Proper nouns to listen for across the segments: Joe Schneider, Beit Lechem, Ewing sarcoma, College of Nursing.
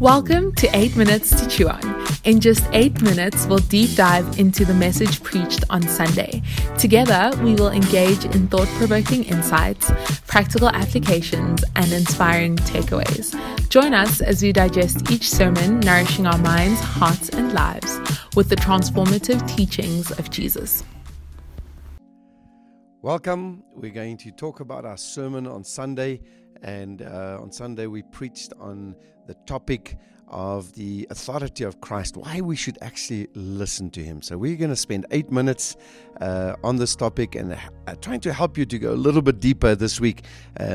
Welcome to 8 Minutes to Chew On. In just 8 minutes, we'll deep dive into the message preached on Sunday. Together, we will engage in thought-provoking insights, practical applications, and inspiring takeaways. Join us as we digest each sermon, nourishing our minds, hearts, and lives with the transformative teachings of Jesus. Welcome. We're going to talk about our sermon on Sunday. And on Sunday, we preached on the topic of the authority of Christ, why we should actually listen to him. So we're going to spend 8 minutes on this topic and trying to help you to go a little bit deeper this week.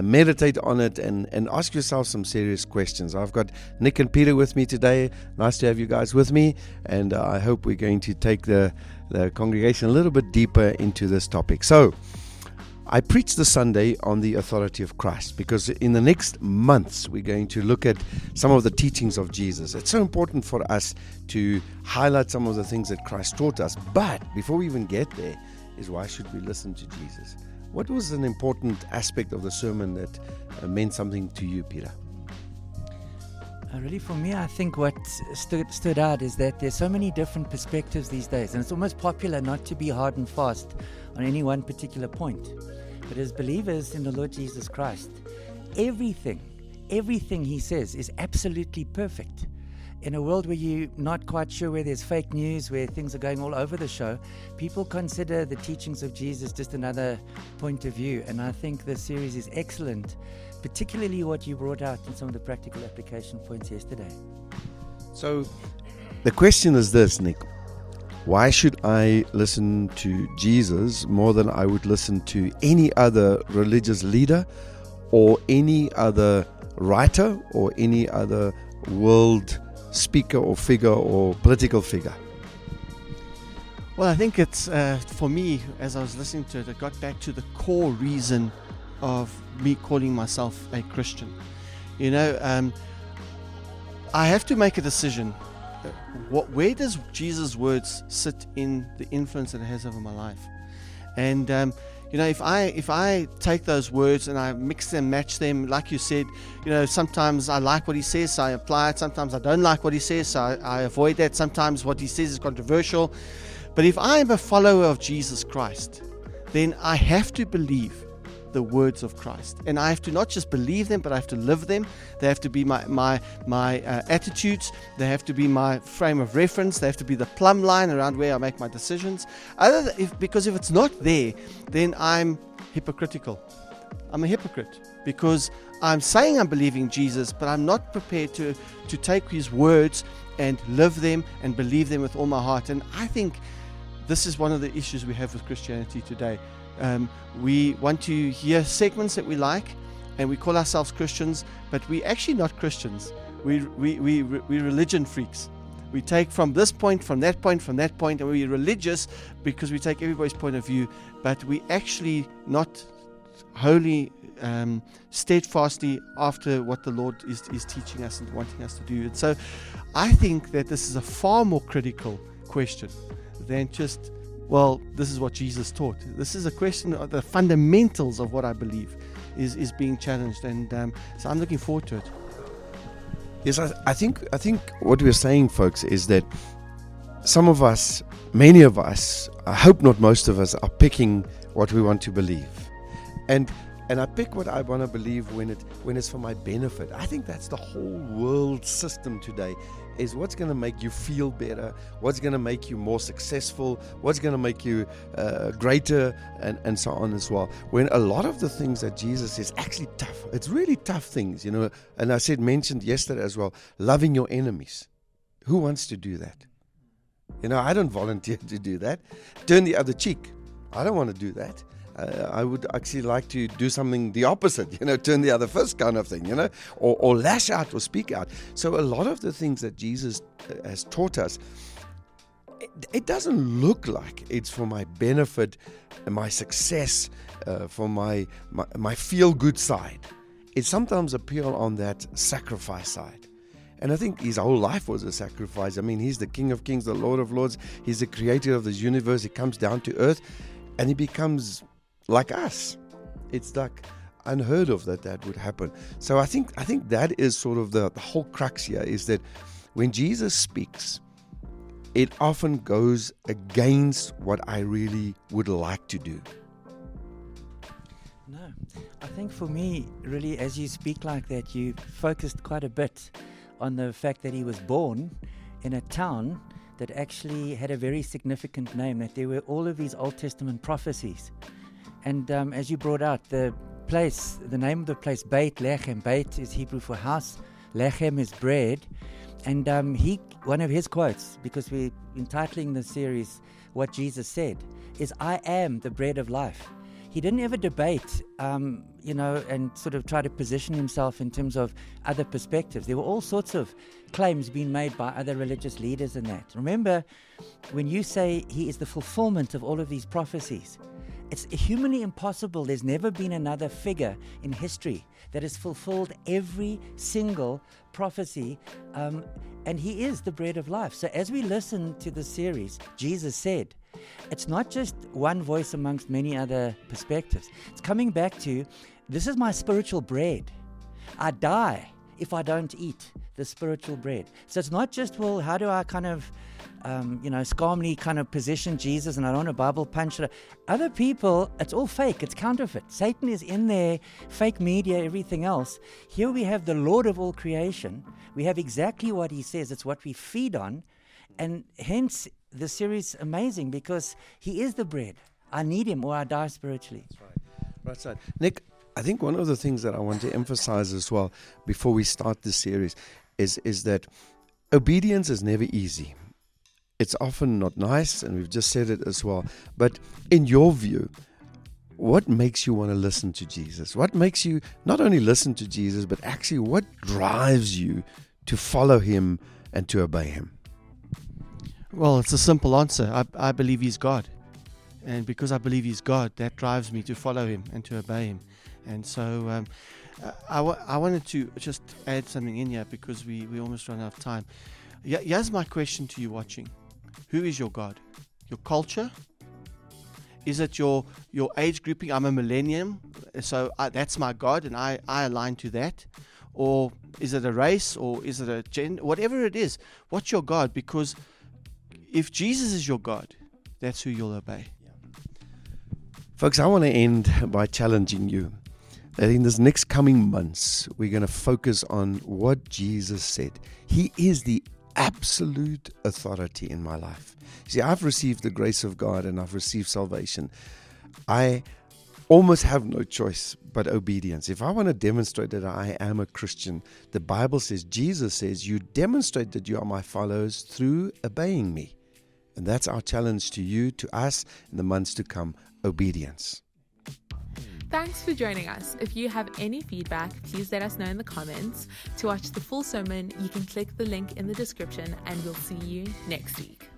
Meditate on it and ask yourself some serious questions. I've got Nick and Peter with me today. Nice to have you guys with me. And I hope we're going to take the congregation a little bit deeper into this topic. So I preached this Sunday on the authority of Christ because in the next months we're going to look at some of the teachings of Jesus. It's so important for us to highlight some of the things that Christ taught us. But before we even get there is why should we listen to Jesus? What was an important aspect of the sermon that meant something to you, Peter? Really for me, I think what stood out is that there's so many different perspectives these days, and it's almost popular not to be hard and fast on any one particular point. But as believers in the Lord Jesus Christ, everything he says is absolutely perfect. In a world where you're not quite sure, where there's fake news, where things are going all over the show, people consider the teachings of Jesus just another point of view. And I think this series is excellent, particularly what you brought out in some of the practical application points yesterday. So the question is this, Nick. Why should I listen to Jesus more than I would listen to any other religious leader or any other writer or any other world speaker or figure or political figure? Well, I think it's, for me, as I was listening to it, it got back to the core reason of me calling myself a Christian. You know, I have to make a decision. Where does Jesus' words sit in the influence that it has over my life? And you know, if I take those words and I mix them, match them, like you said, you know, sometimes I like what he says, so I apply it. Sometimes I don't like what he says, so I avoid that. Sometimes what he says is controversial. But if I am a follower of Jesus Christ, then I have to believe the words of Christ, and I have to not just believe them, but I have to live them. They have to be my attitudes. They have to be my frame of reference. They have to be the plumb line around where I make my decisions. Because if it's not there, then I'm hypocritical. I'm a hypocrite because I'm saying I'm believing Jesus, but I'm not prepared to take his words and live them and believe them with all my heart. And I think this is one of the issues we have with Christianity today. We want to hear segments that we like, and we call ourselves Christians, but we're actually not Christians. We're religion freaks. We take from this point, from that point, and we're religious because we take everybody's point of view, but we actually not wholly steadfastly after what the Lord is teaching us and wanting us to do. And so I think that this is a far more critical question than just, well, this is what Jesus taught. This is a question of the fundamentals of what I believe is being challenged, and so I'm looking forward to it. Yes, I think what we're saying, folks, is that some of us, many of us, I hope not most of us, are picking what we want to believe, and I pick what I want to believe when it's for my benefit. I think that's the whole world system today. Is what's going to make you feel better, what's going to make you more successful, what's going to make you greater, and so on as well. When a lot of the things that Jesus says, actually tough, it's really tough things, you know. And I mentioned yesterday as well, loving your enemies. Who wants to do that? You know, I don't volunteer to do that. Turn the other cheek. I don't want to do that. I would actually like to do something the opposite, you know, turn the other fist kind of thing, you know, or lash out or speak out. So a lot of the things that Jesus has taught us, it doesn't look like it's for my benefit and my success, for my feel-good side. It sometimes appears on that sacrifice side. And I think his whole life was a sacrifice. I mean, he's the King of Kings, the Lord of Lords. He's the creator of this universe. He comes down to earth and he becomes like us. It's like unheard of that would happen. So I think that is sort of the whole crux here, is that when Jesus speaks, it often goes against what I really would like to do. No, I think for me, really, as you speak like that, you focused quite a bit on the fact that he was born in a town that actually had a very significant name, that there were all of these Old Testament prophecies. And as you brought out, the place, the name of the place, Beit Lechem. Beit is Hebrew for house, Lechem is bread. And one of his quotes, because we're entitling the series What Jesus Said, is, "I am the bread of life." He didn't ever debate, and sort of try to position himself in terms of other perspectives. There were all sorts of claims being made by other religious leaders in that. Remember, when you say he is the fulfillment of all of these prophecies, it's humanly impossible. There's never been another figure in history that has fulfilled every single prophecy, and he is the bread of life. So as we listen to the series, Jesus Said, it's not just one voice amongst many other perspectives. It's coming back to, this is my spiritual bread. I die if I don't eat the spiritual bread. So it's not just, well, how do I kind of, calmly kind of position Jesus and I don't want to Bible punch it. Other people, it's all fake. It's counterfeit. Satan is in there, fake media, everything else. Here we have the Lord of all creation. We have exactly what he says. It's what we feed on. And hence, the series is amazing because he is the bread. I need him or I die spiritually. That's right. Right side. Nick, I think one of the things that I want to emphasize as well before we start this series is that obedience is never easy. It's often not nice, and we've just said it as well. But in your view, what makes you want to listen to Jesus? What makes you not only listen to Jesus, but actually what drives you to follow him and to obey him? Well, it's a simple answer. I believe he's God. And because I believe he's God, that drives me to follow him and to obey him. And so I wanted to just add something in here because we almost run out of time. Here's my question to you watching. Who is your God? Your culture? Is it your age grouping? I'm a millennium, so that's my God, and I align to that. Or is it a race? Or is it a gender? Whatever it is, what's your God? Because if Jesus is your God, that's who you'll obey. Folks, I want to end by challenging you that in this next coming months, we're going to focus on what Jesus said. He is the absolute authority in my life. See, I've received the grace of God and I've received salvation. I almost have no choice but obedience. If I want to demonstrate that I am a Christian, the Bible says, Jesus says, you demonstrate that you are my followers through obeying me. And that's our challenge to you, to us, in the months to come, obedience. Thanks for joining us. If you have any feedback, please let us know in the comments. To watch the full sermon, you can click the link in the description, and we'll see you next week.